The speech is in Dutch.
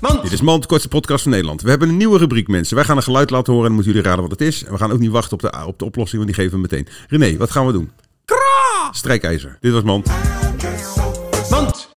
Mand. Dit is Mand, de kortste podcast van Nederland. We hebben een nieuwe rubriek, mensen. Wij gaan een geluid laten horen en moeten jullie raden wat het is. En we gaan ook niet wachten op de oplossing, want die geven we meteen. René, wat gaan we doen? Strijkijzer. Dit was Mand. Mand.